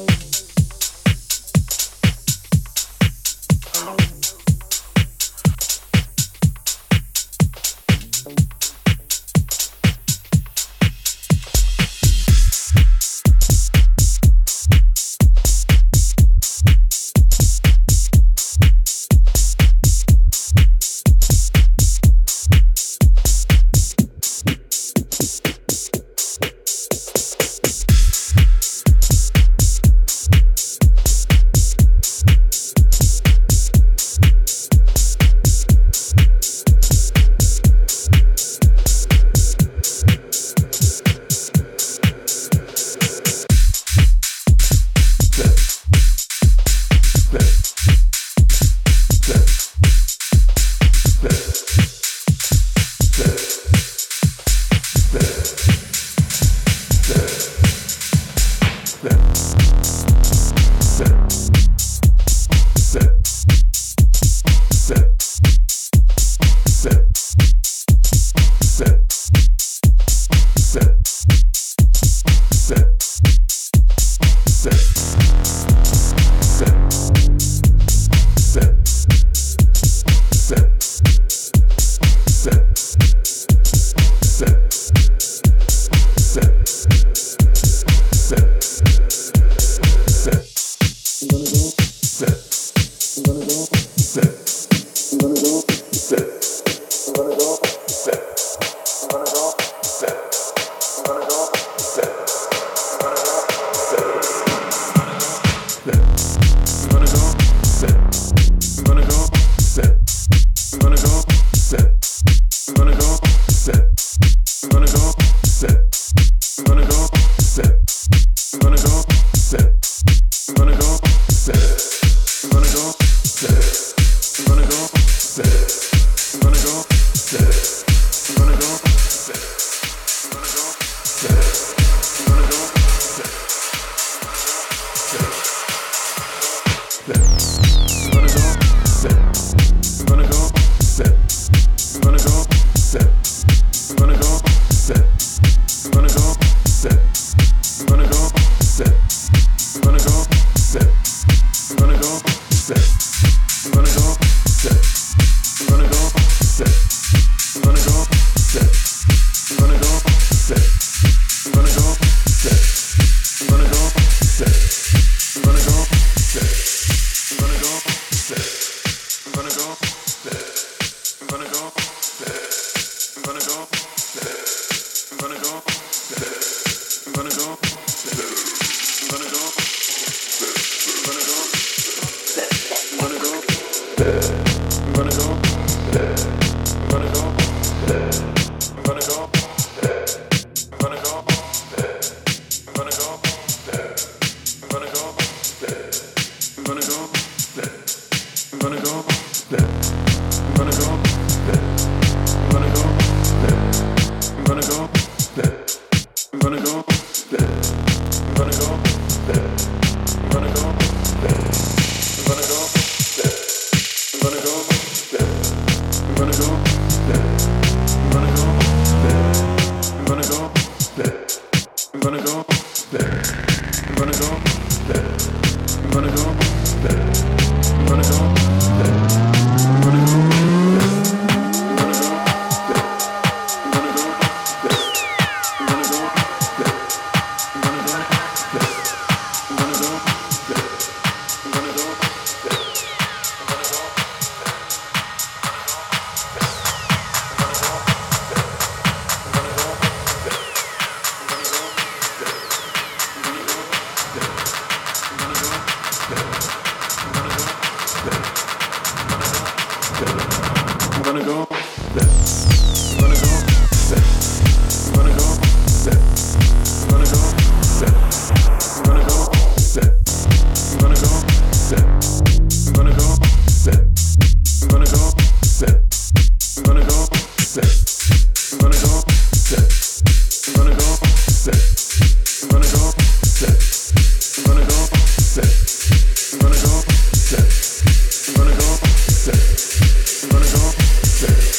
Set.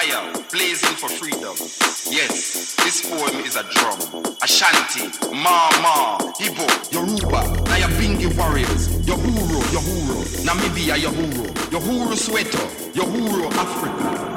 fire, blazing for freedom. Yes, this poem is a drum. Ashanti, Mama, Igbo, Yoruba, na your Bingi warriors, your huro, Namibia, your huro Soweto, your huro Africa.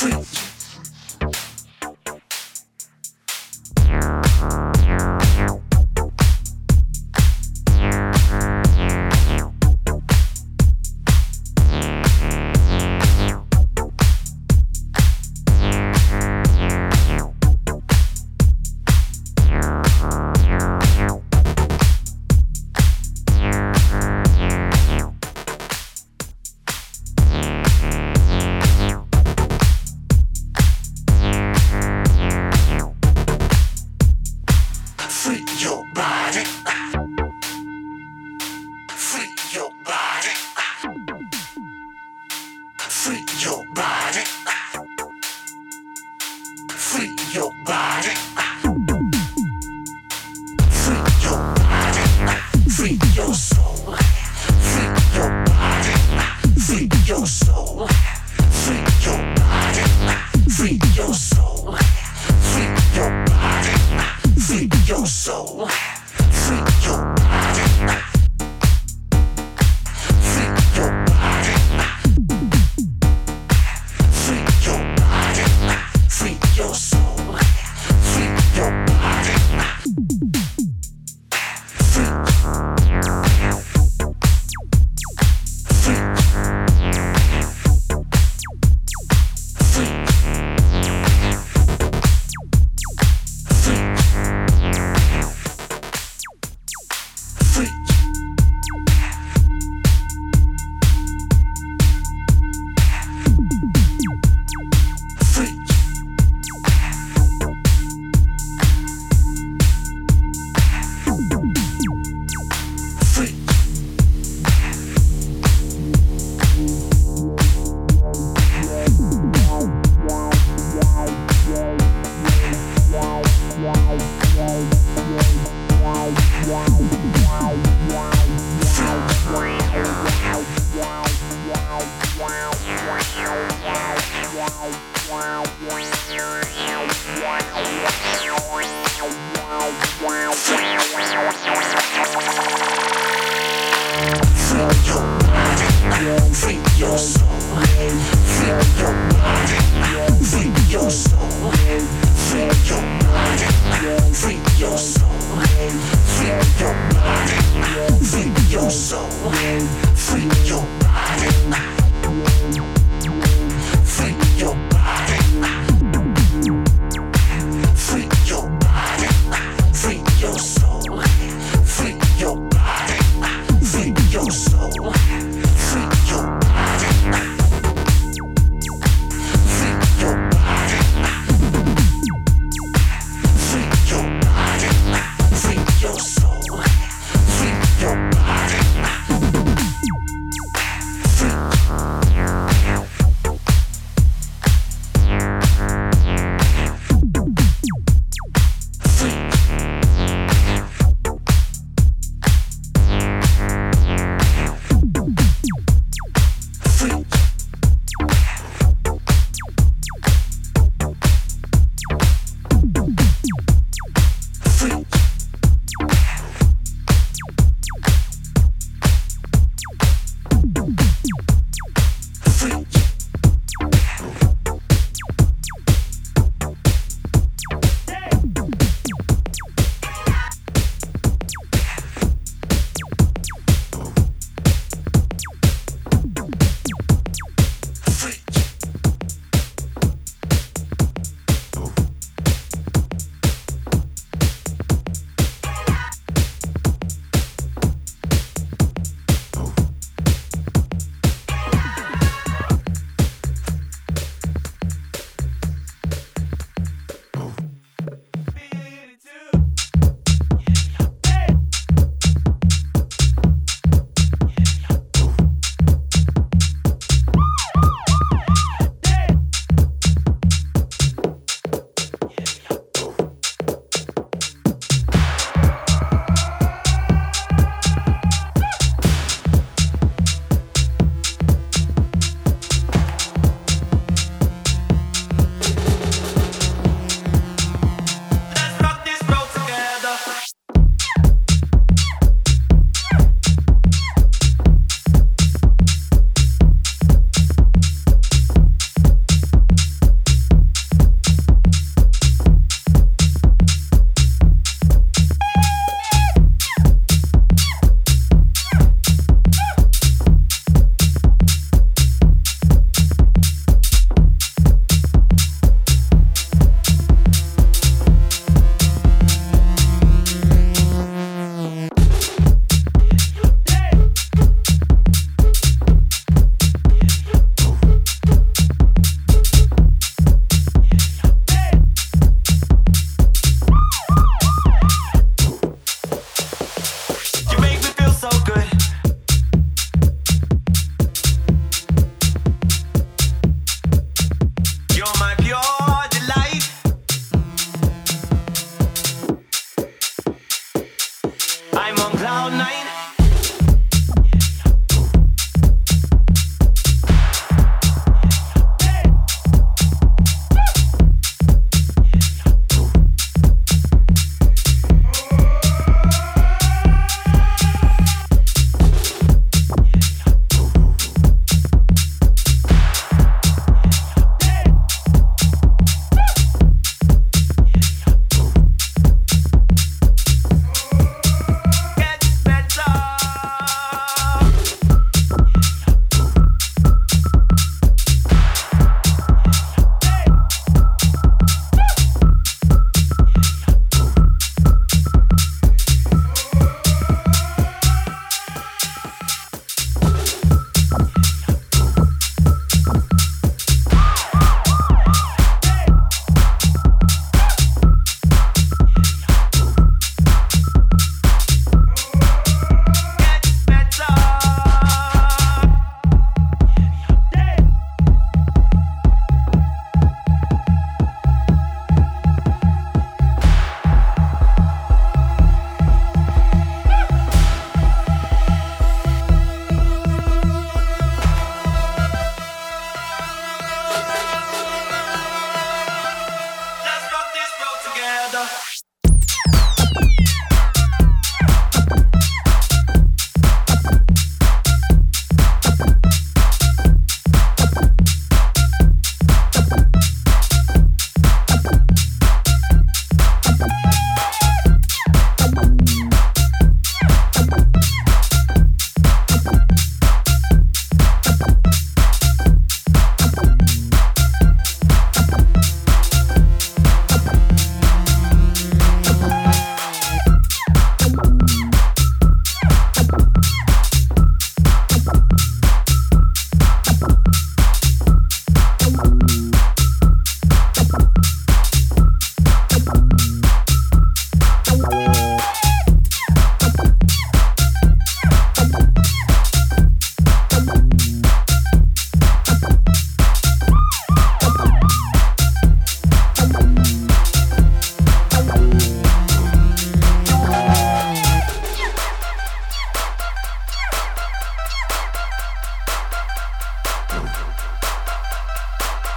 free.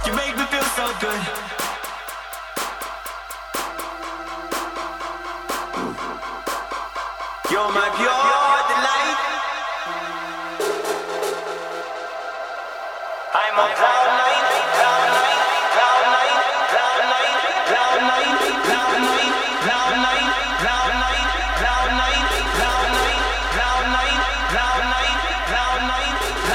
You make me feel so good. You're my pure delight. I'm on cloud nine, cloud nine, cloud nine, cloud nine, cloud nine, cloud nine, cloud nine, cloud nine, cloud nine, cloud nine, cloud nine, cloud nine, cloud nine, cloud nine, cloud nine, cloud nine.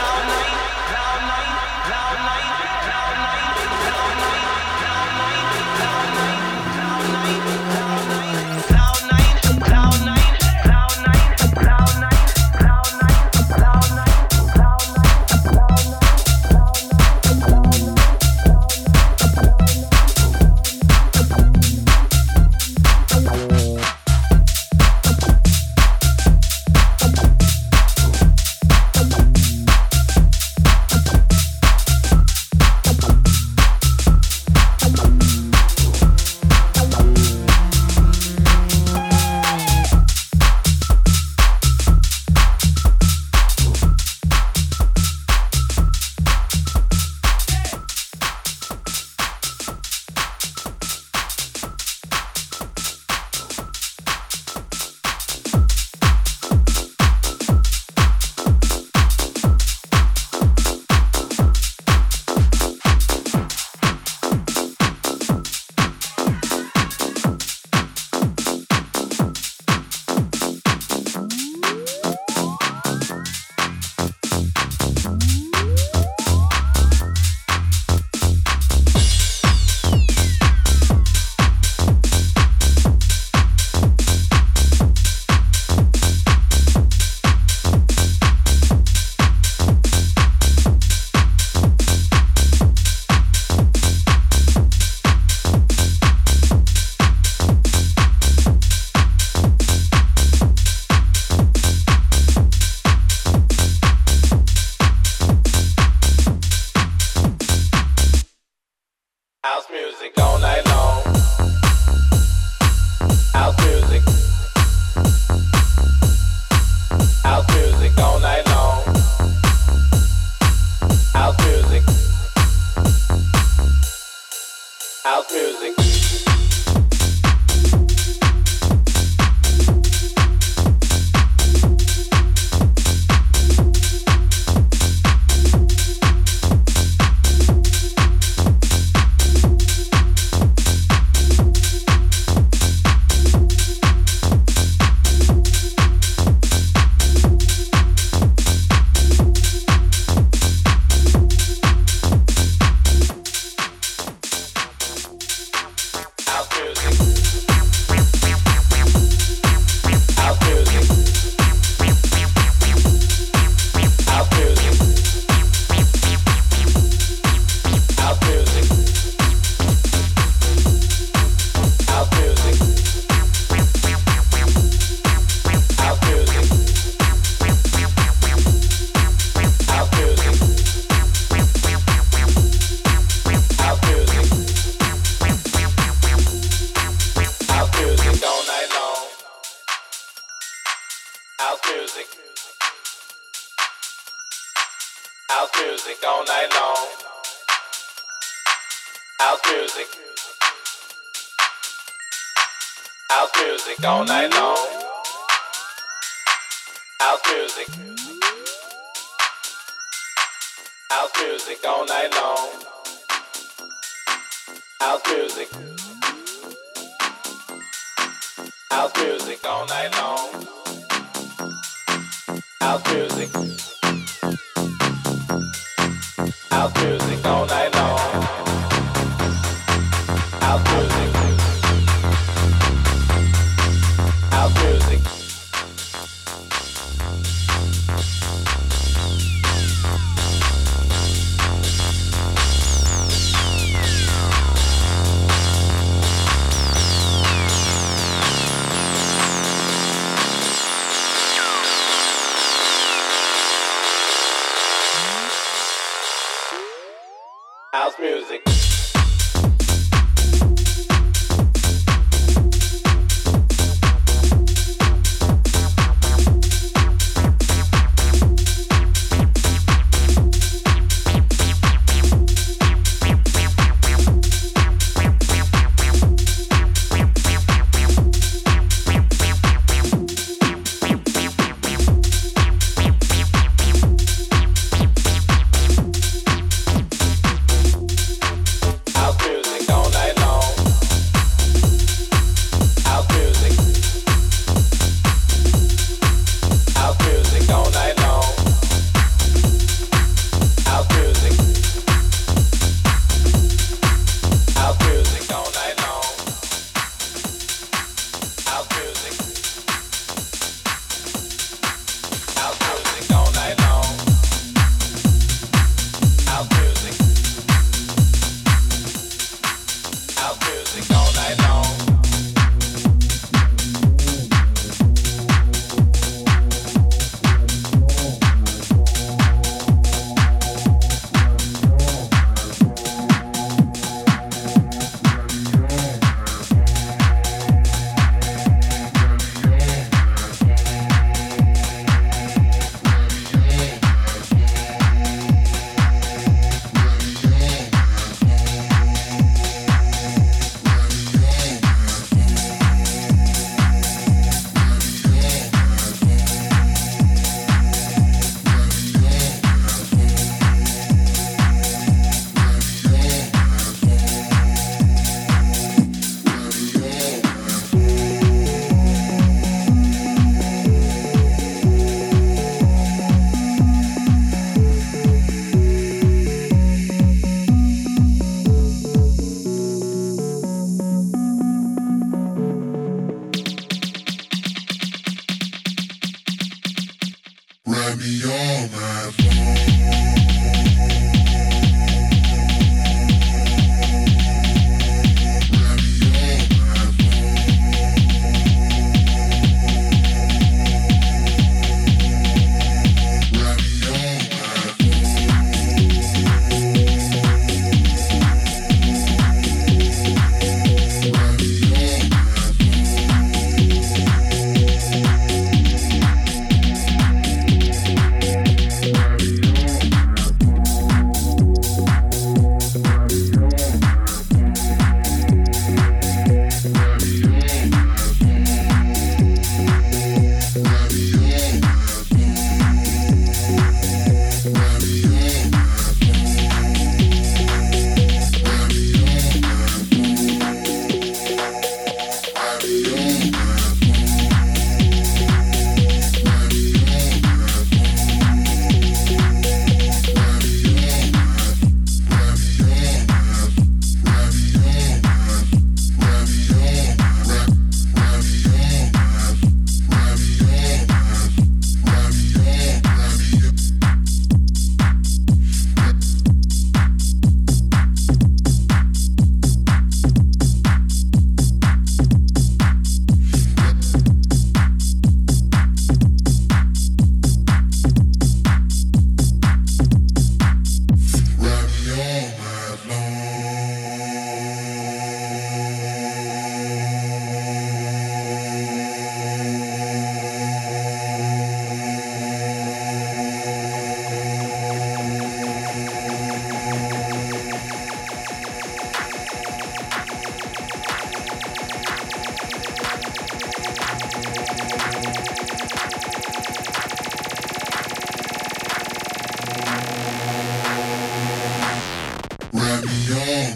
It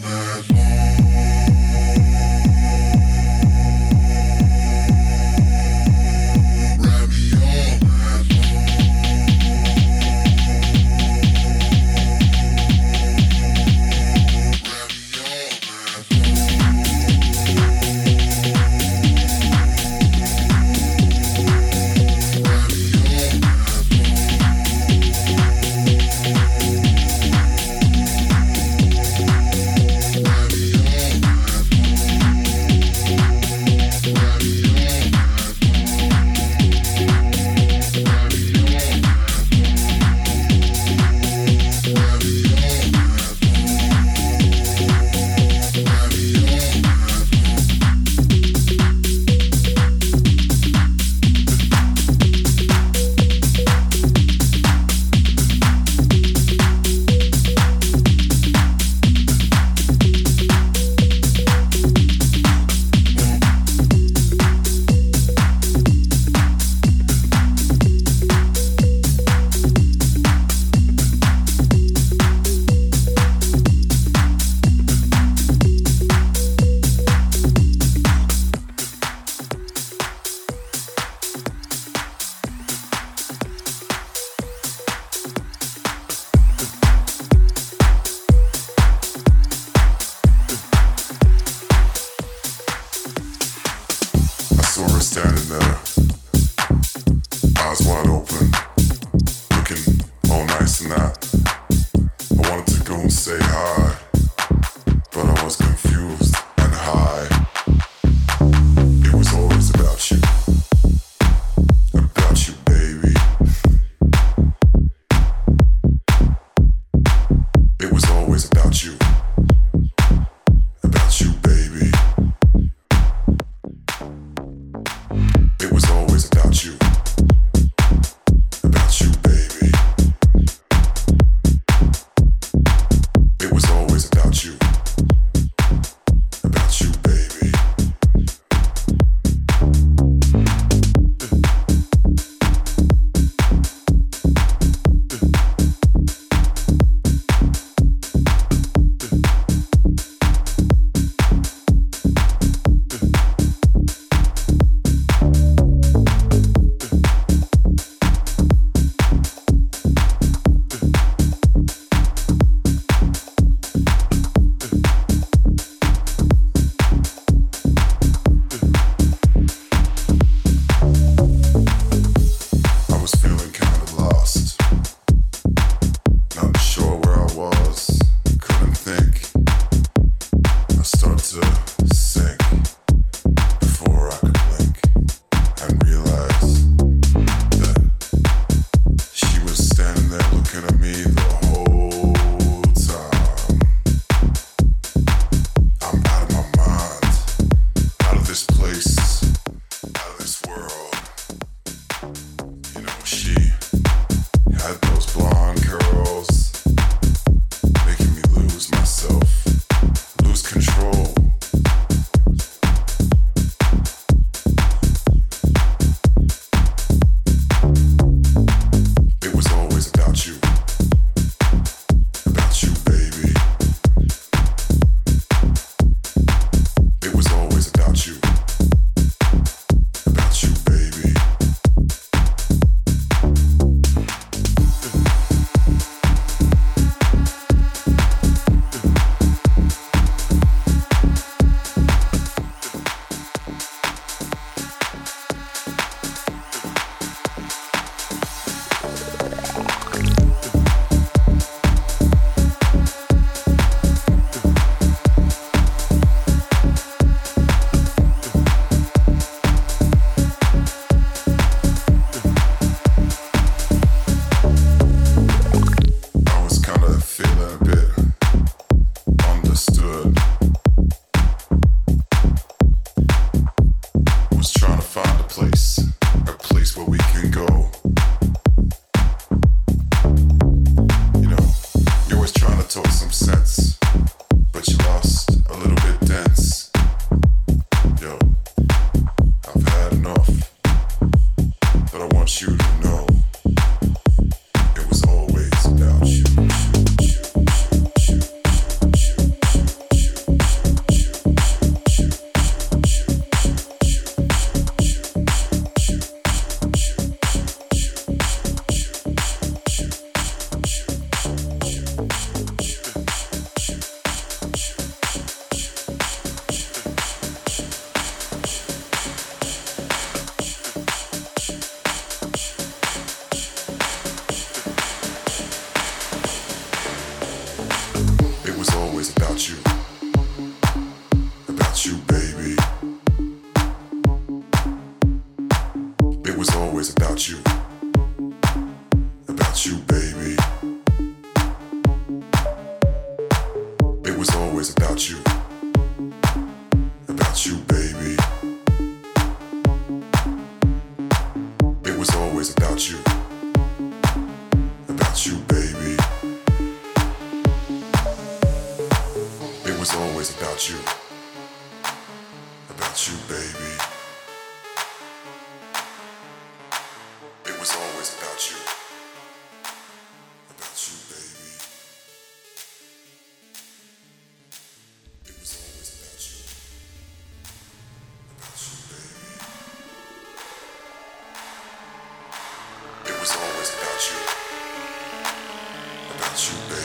always about you, baby. It was always about you, baby. It was always about you, baby. It was always about you, baby. You, baby.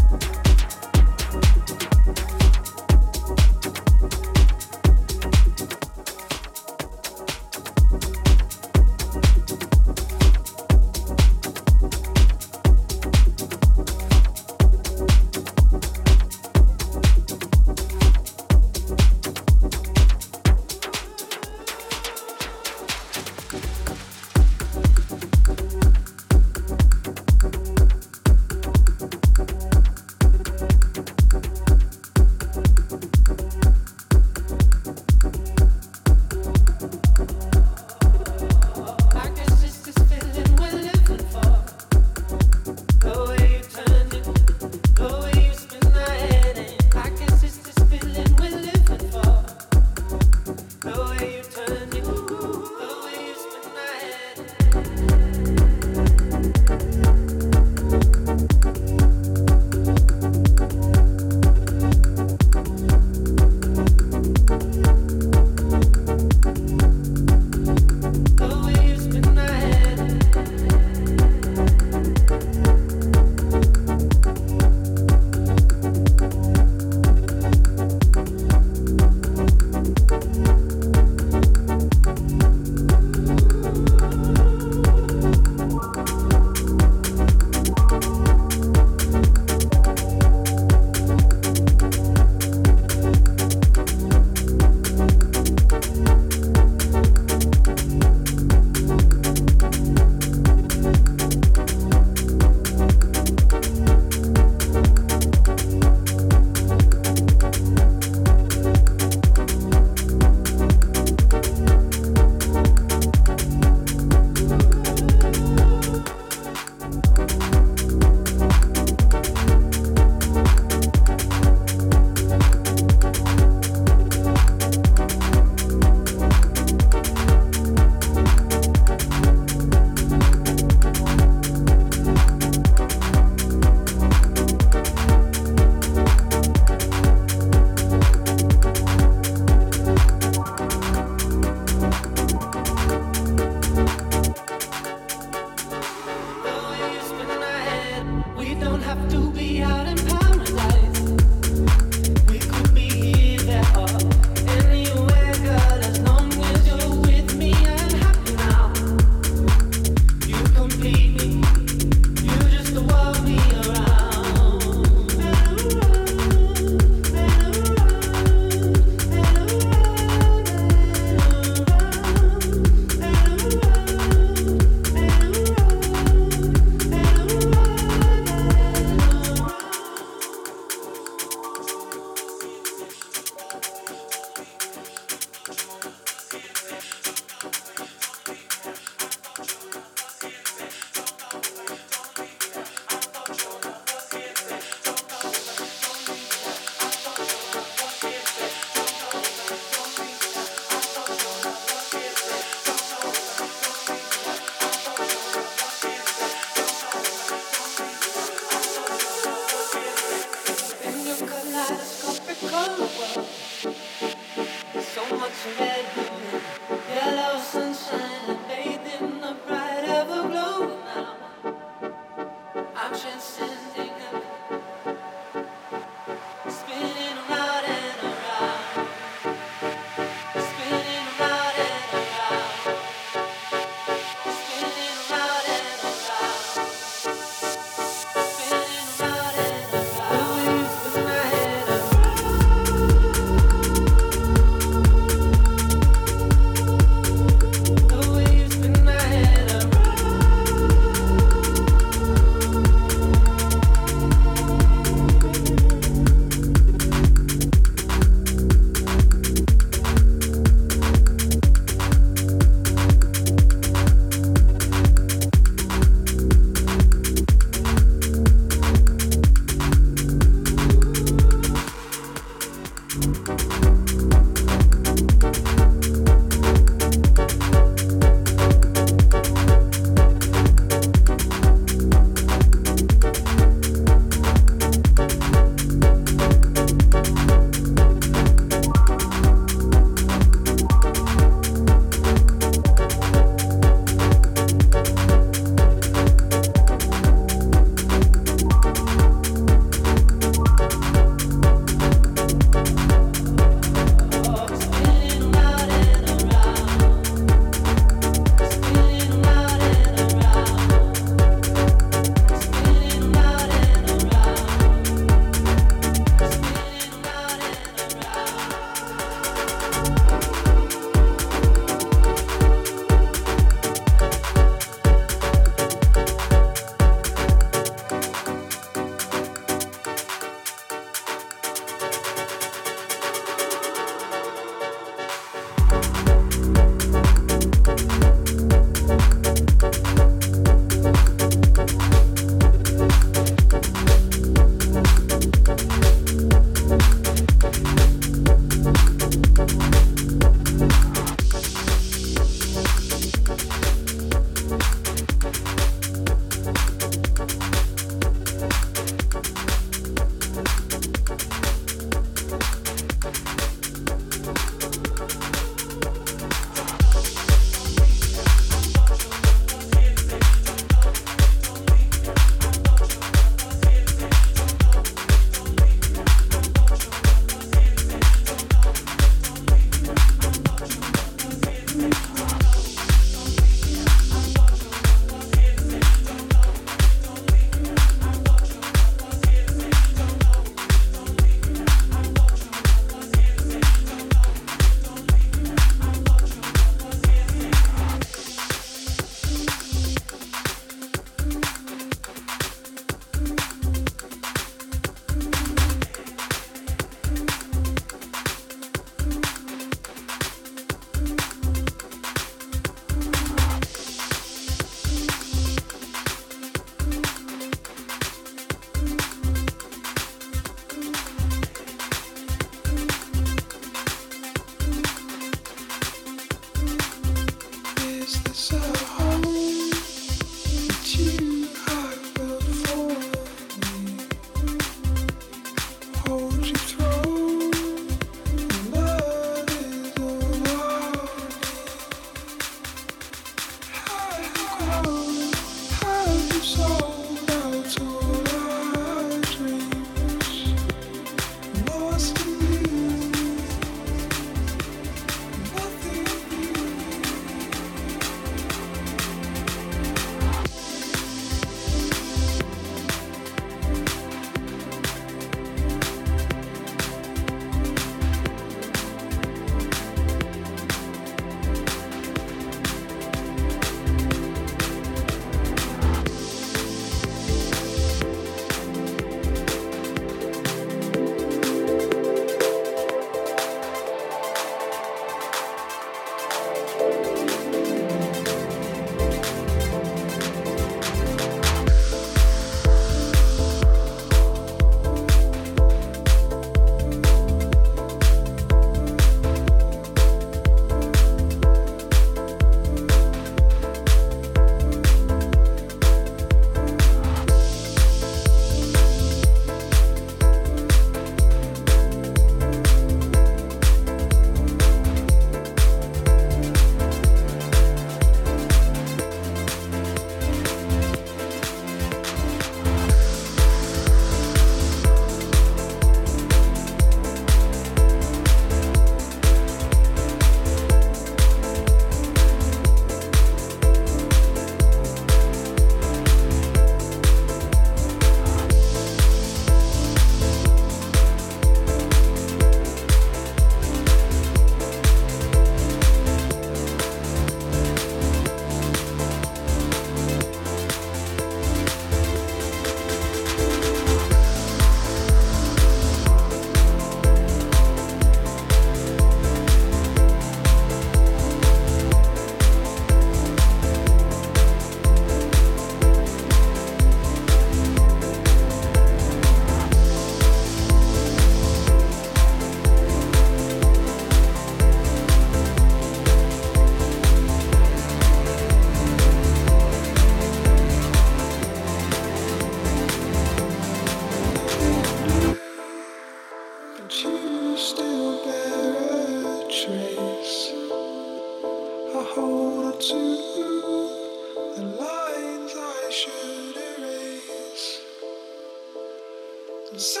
So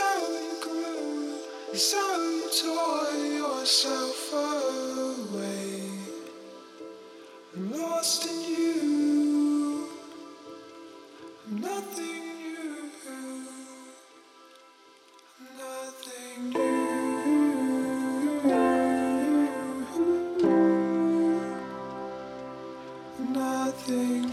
you tore yourself away. I'm lost in you. I'm nothing new. I'm nothing new. I'm nothing new. Nothing.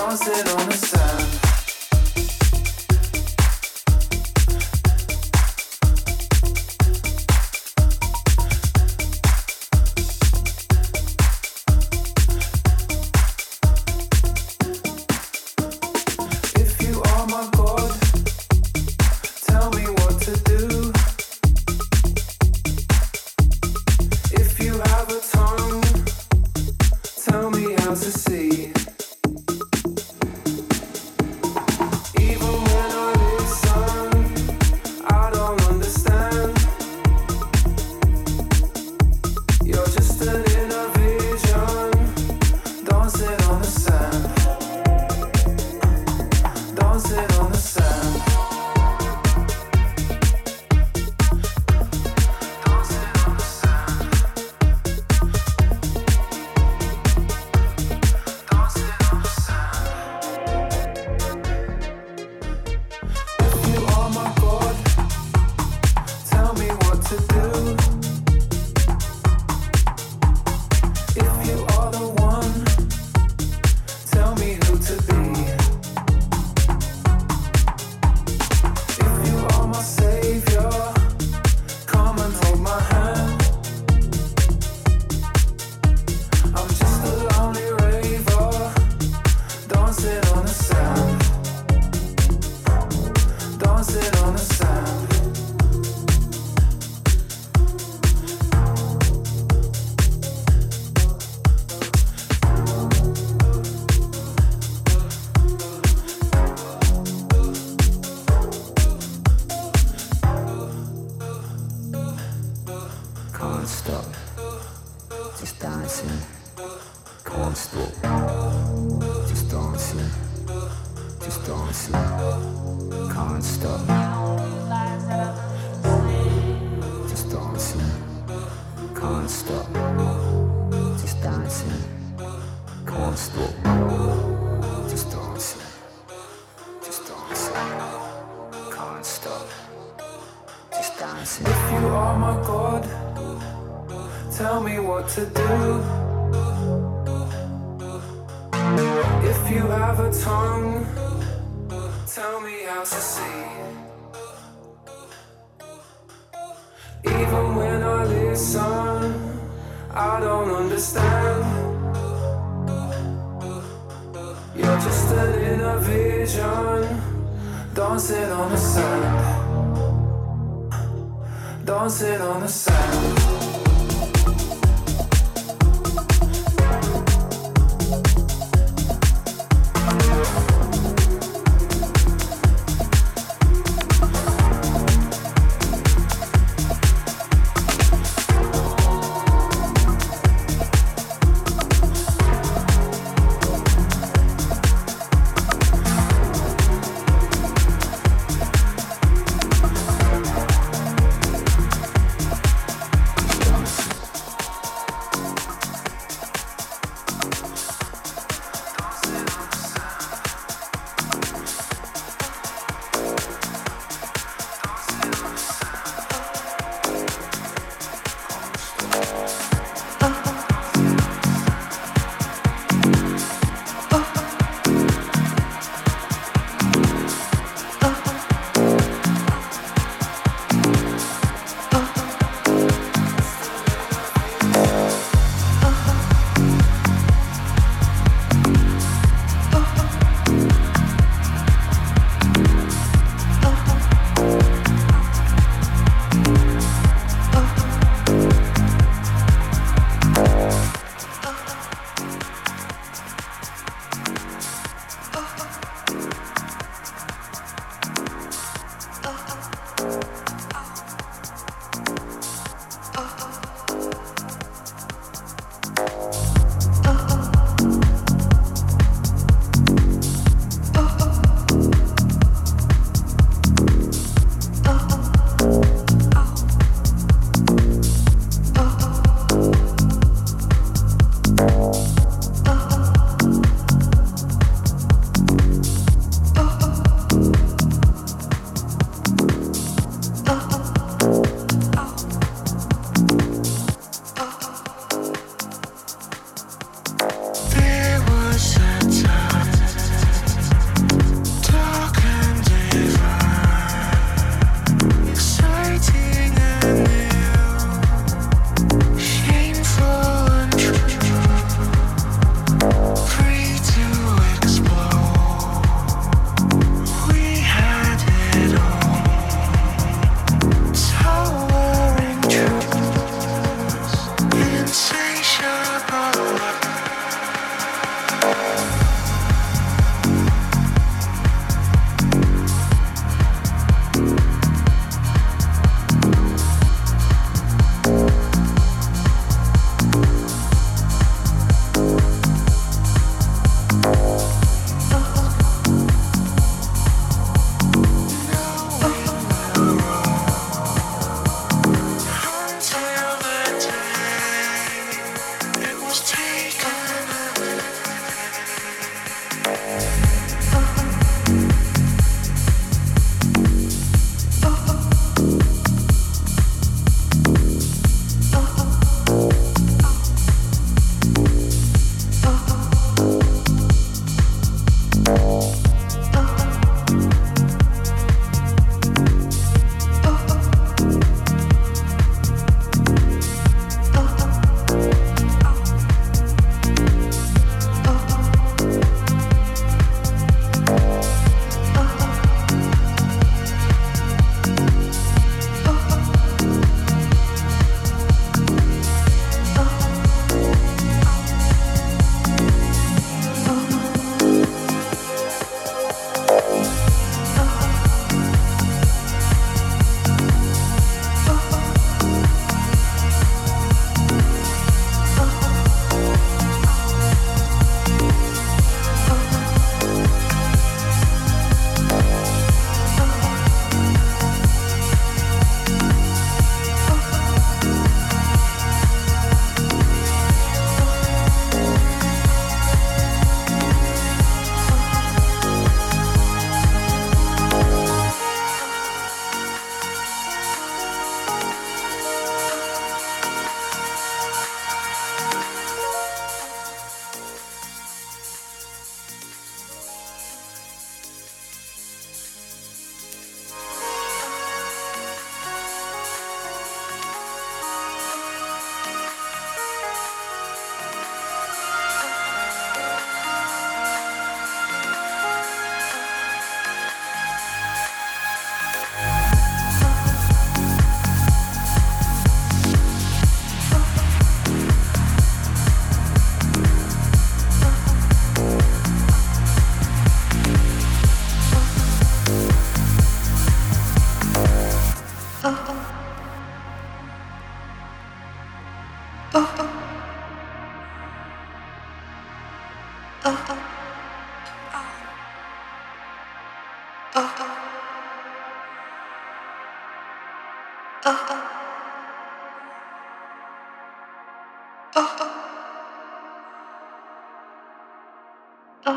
dancing on the sand. But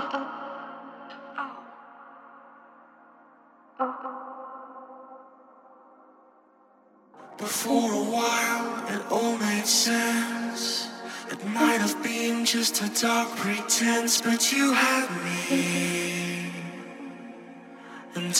for a while it all made sense. It might have been just a dark pretense, but you had me and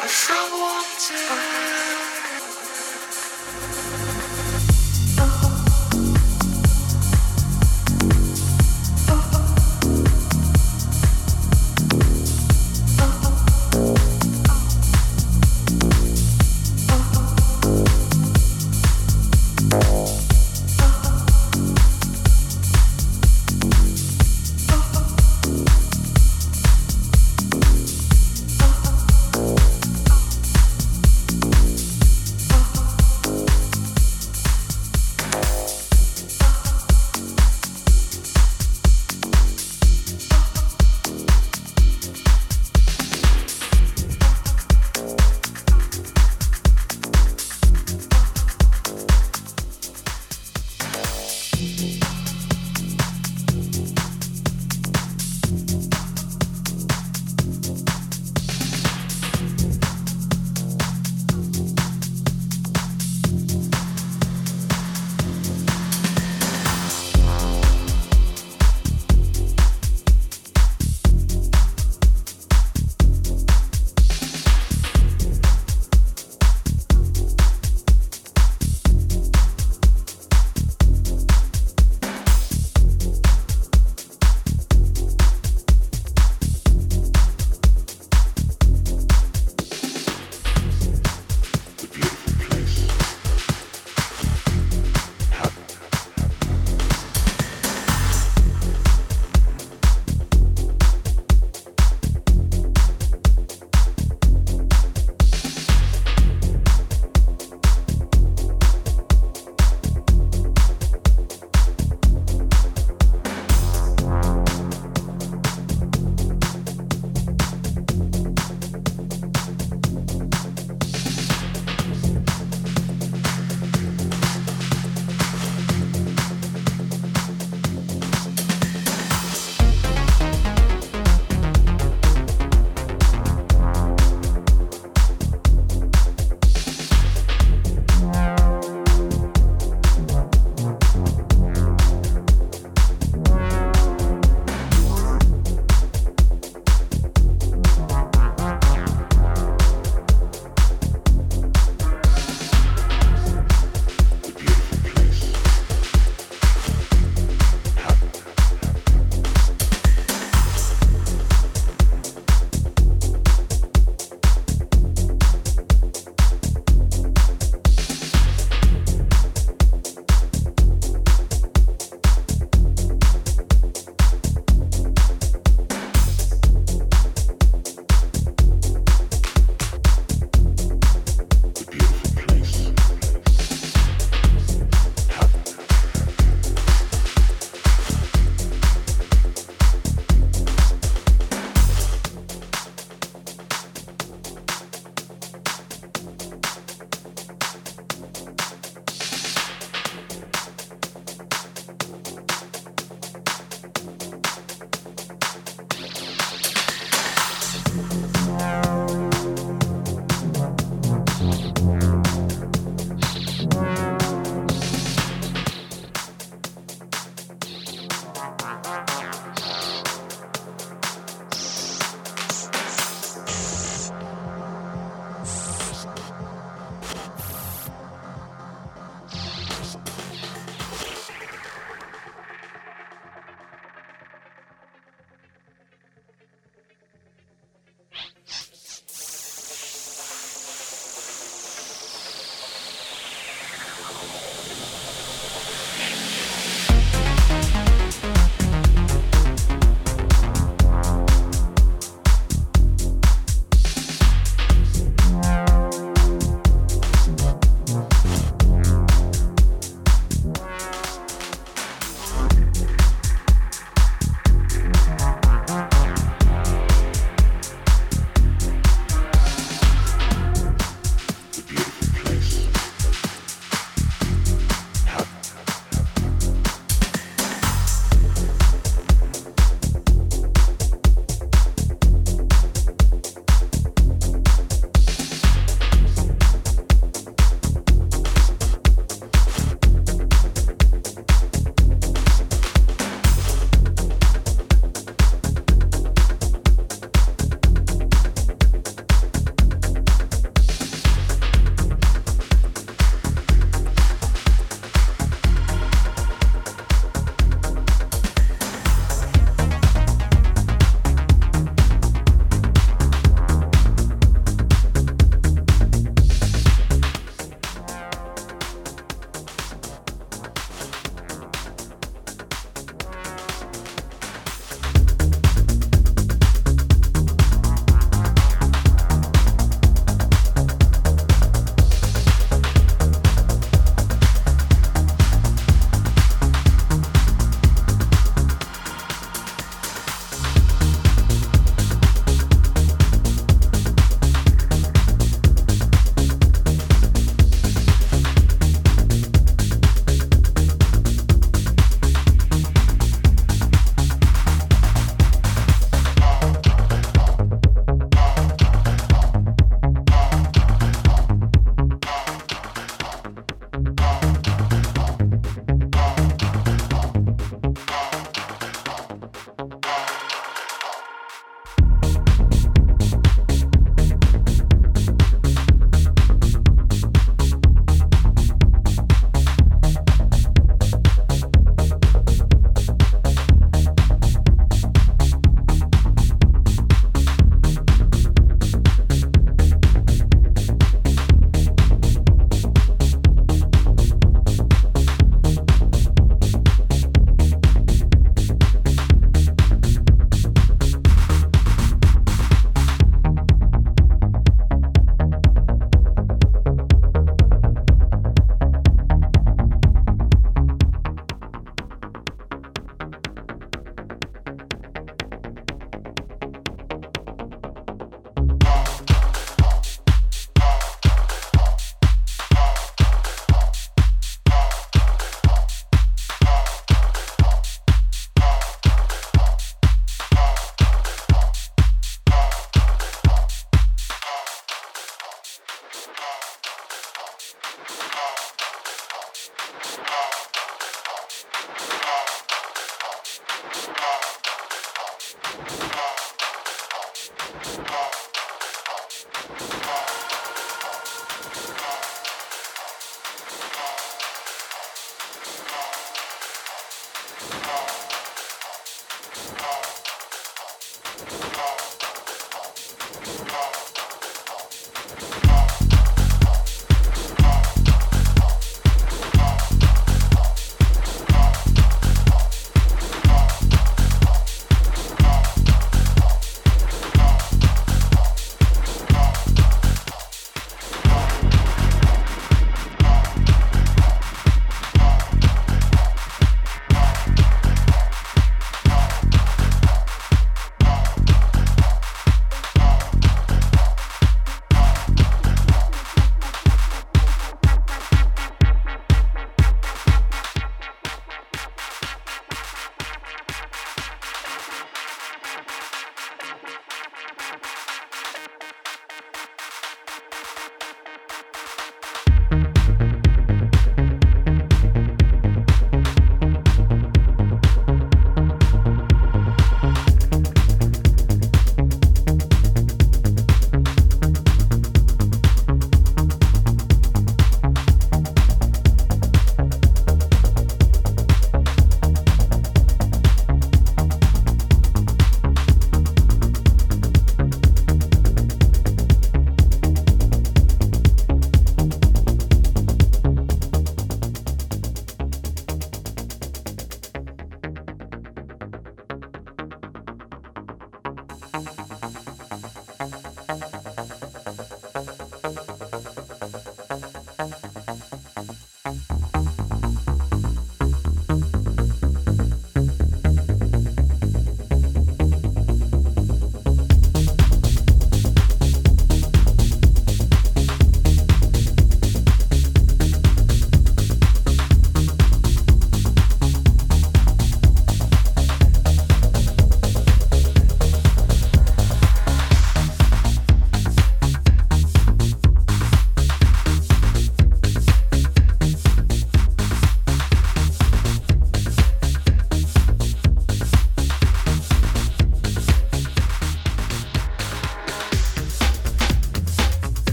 I felt wanted.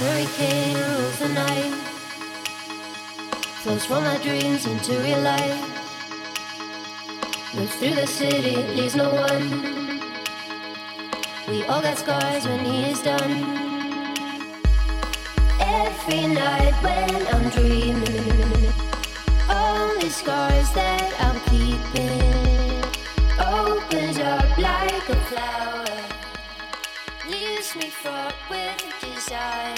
hurricane rules the night, flows from my dreams into real life, moves through the city, leaves no one. We all got scars when he is done. Every night when I'm dreaming, all these scars that I'm keeping, opens up like a flower, leaves me fraught with desire.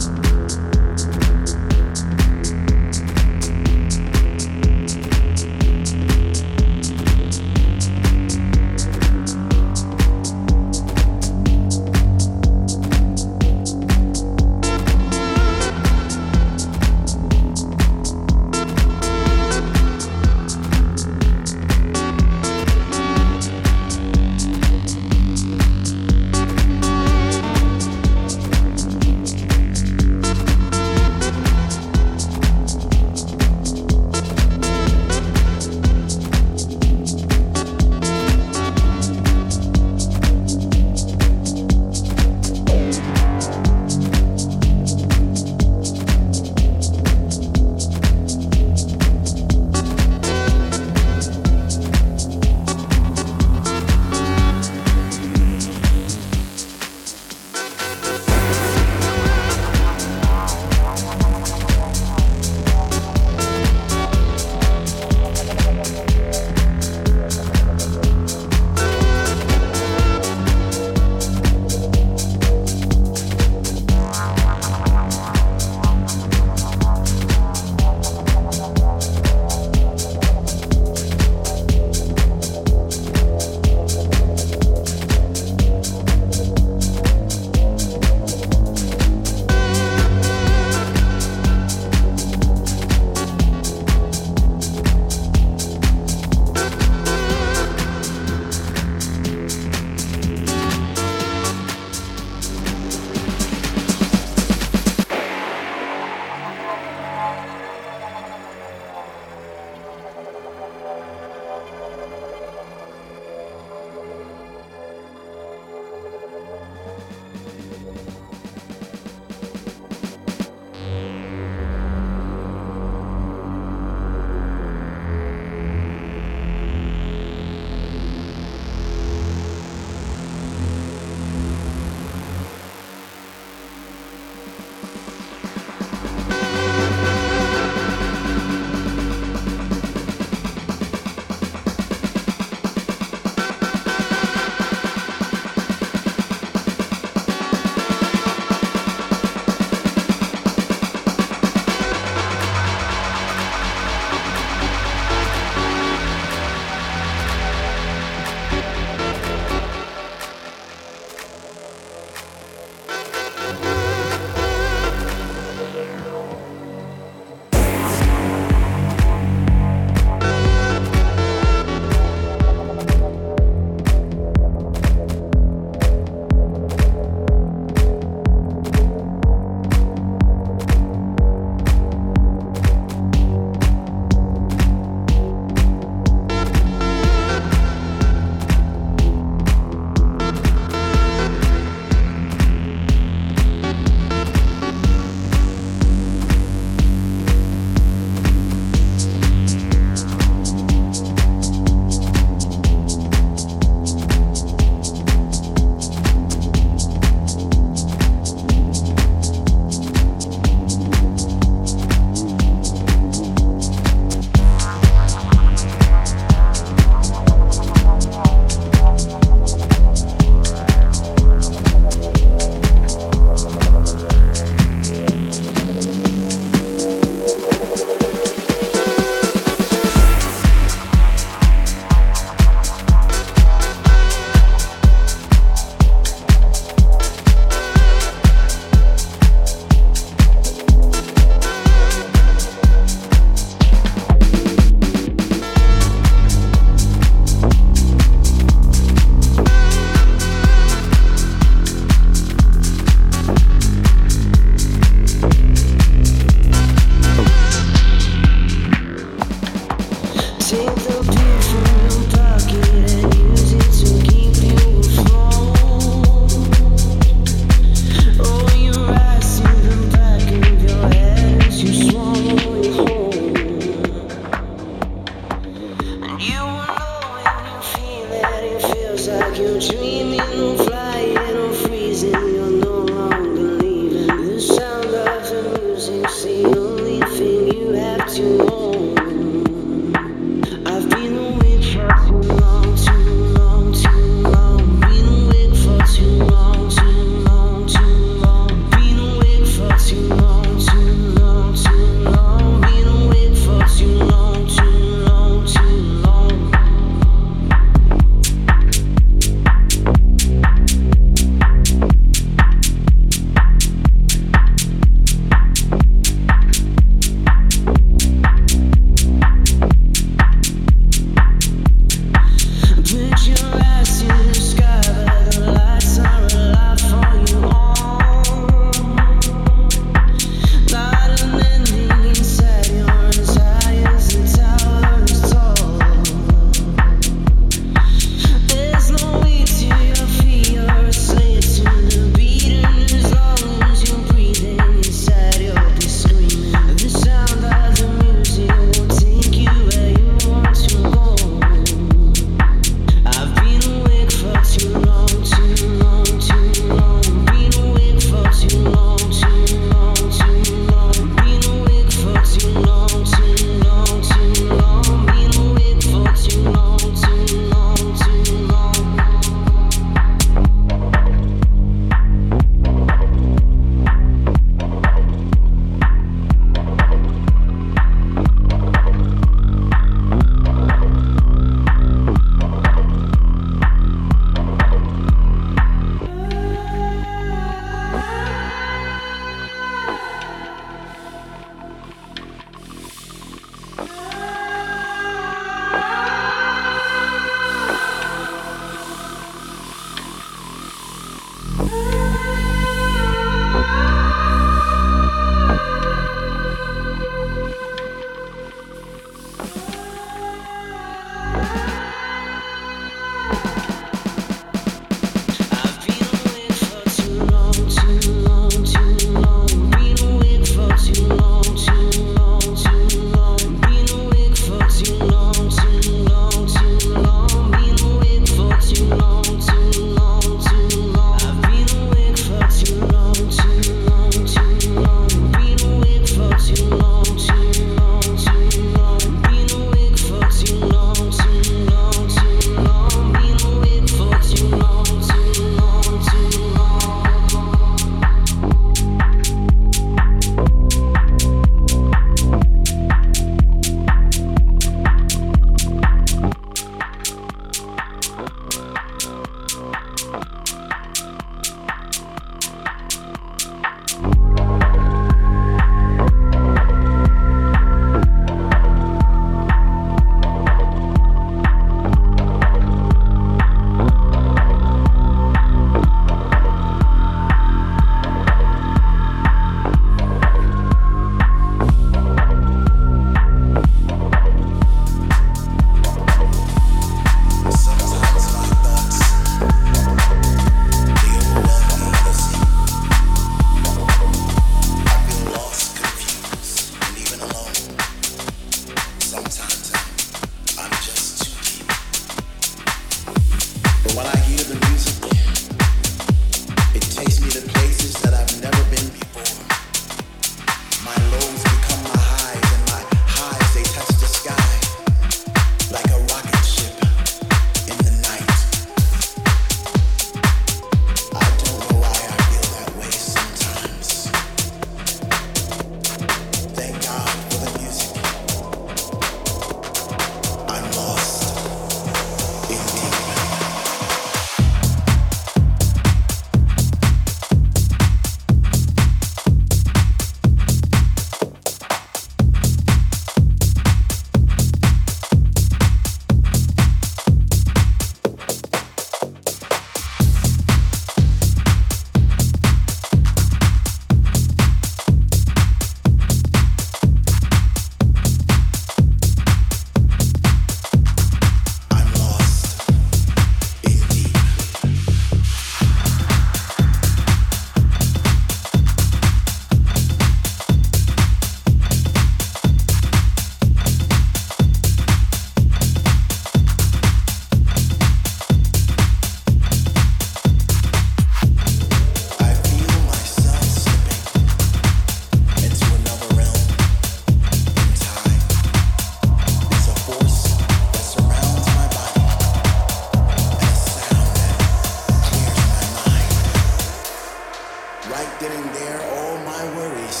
right then and there, all my worries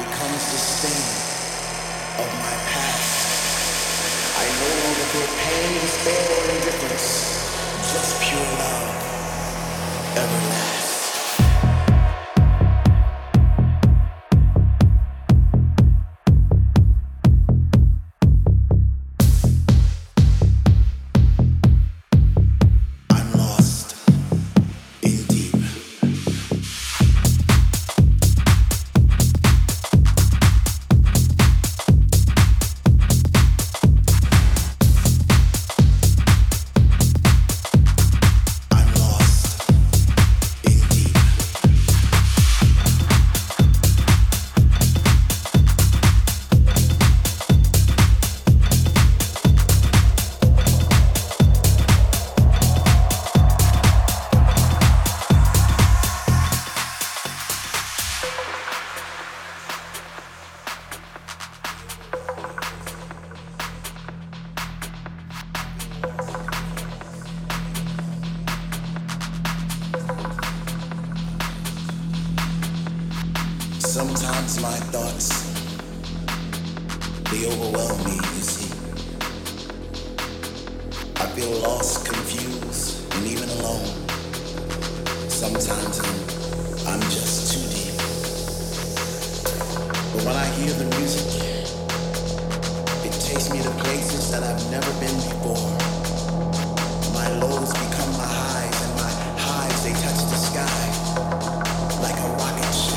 becomes the stain of my past. I no longer feel pain, despair, or indifference, just pure love, everlasting. Sometimes my thoughts, they overwhelm me, you see. I feel lost, confused, and even alone. Sometimes I'm just too deep. But when I hear the music, it takes me to places that I've never been before. My lows become my highs, and my highs, they touch the sky like a rocket ship.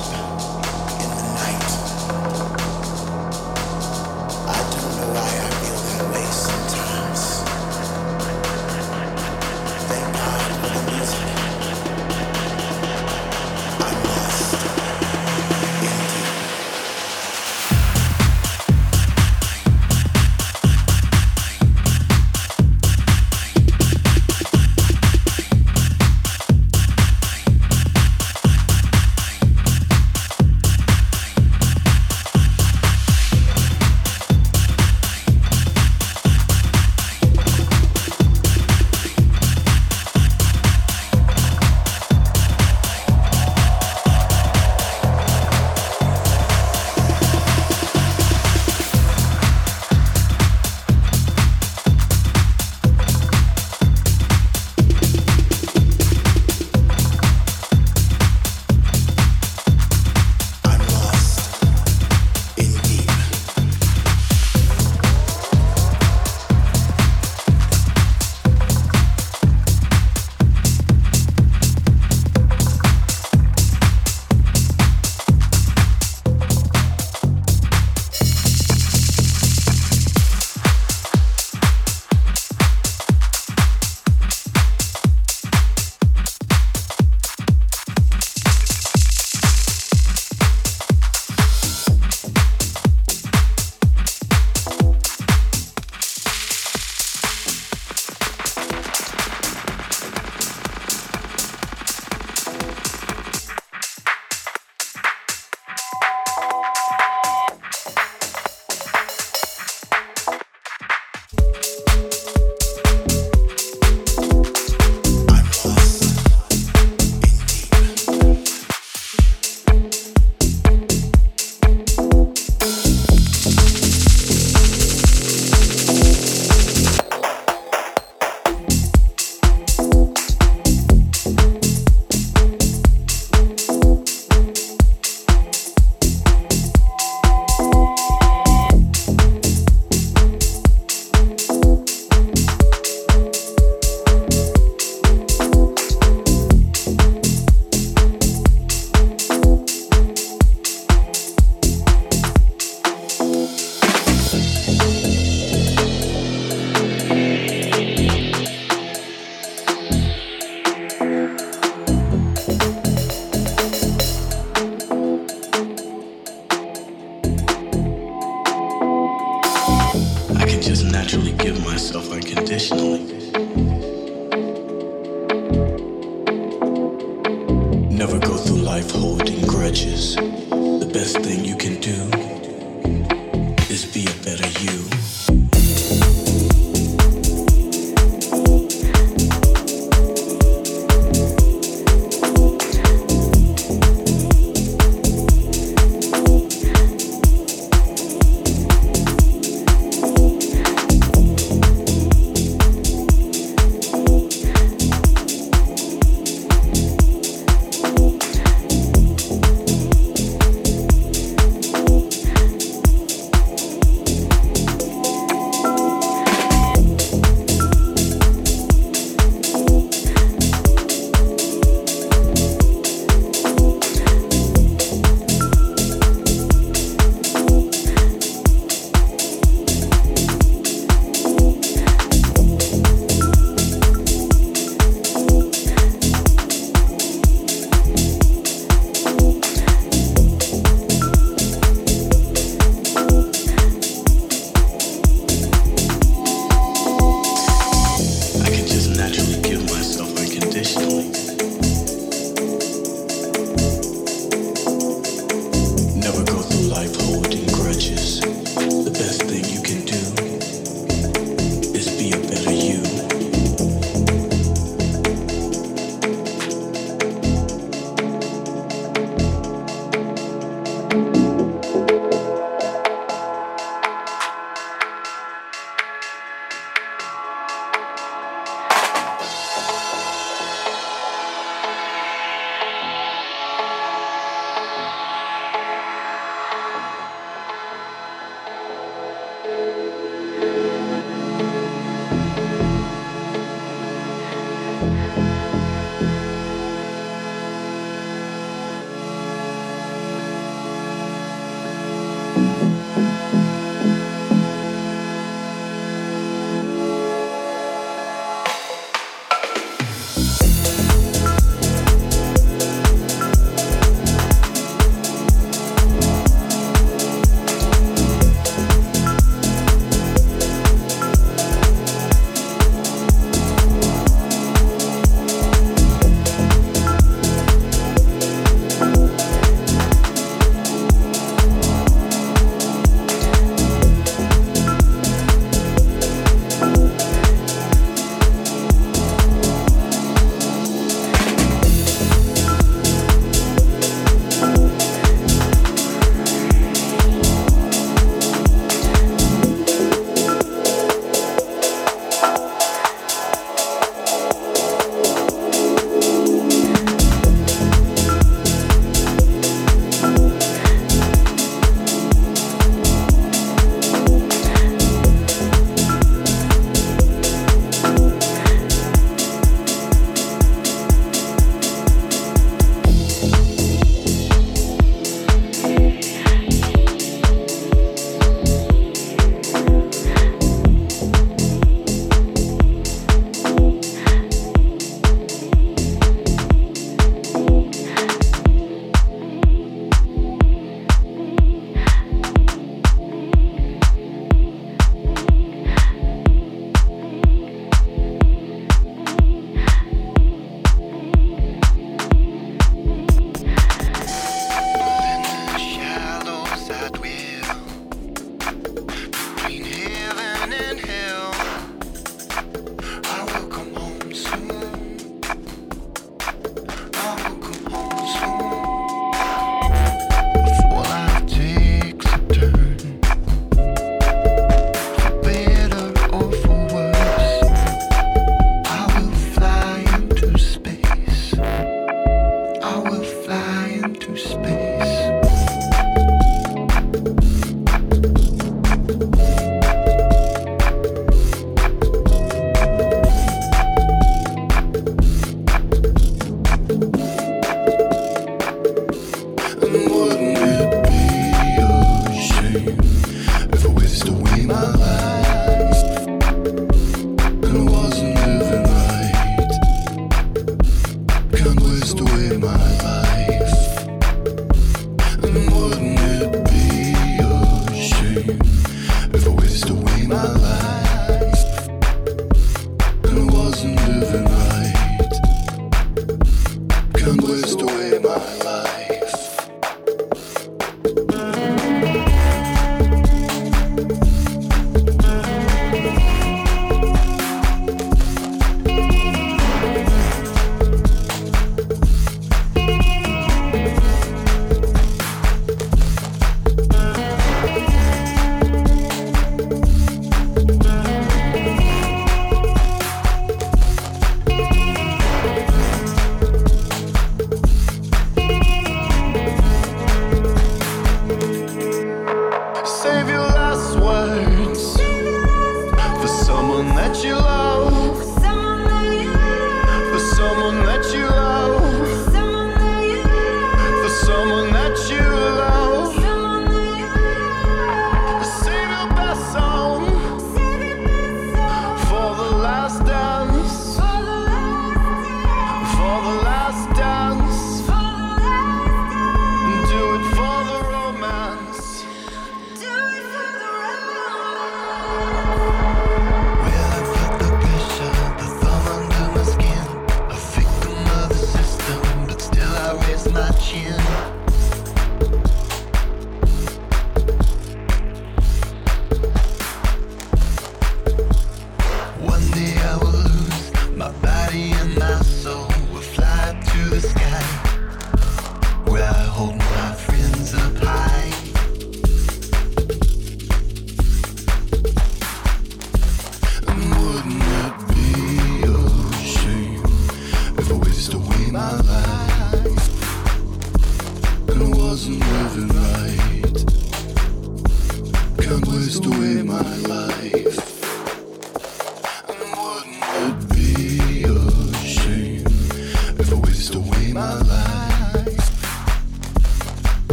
to space.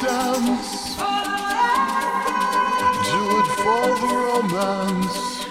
Dance. Do it for the romance.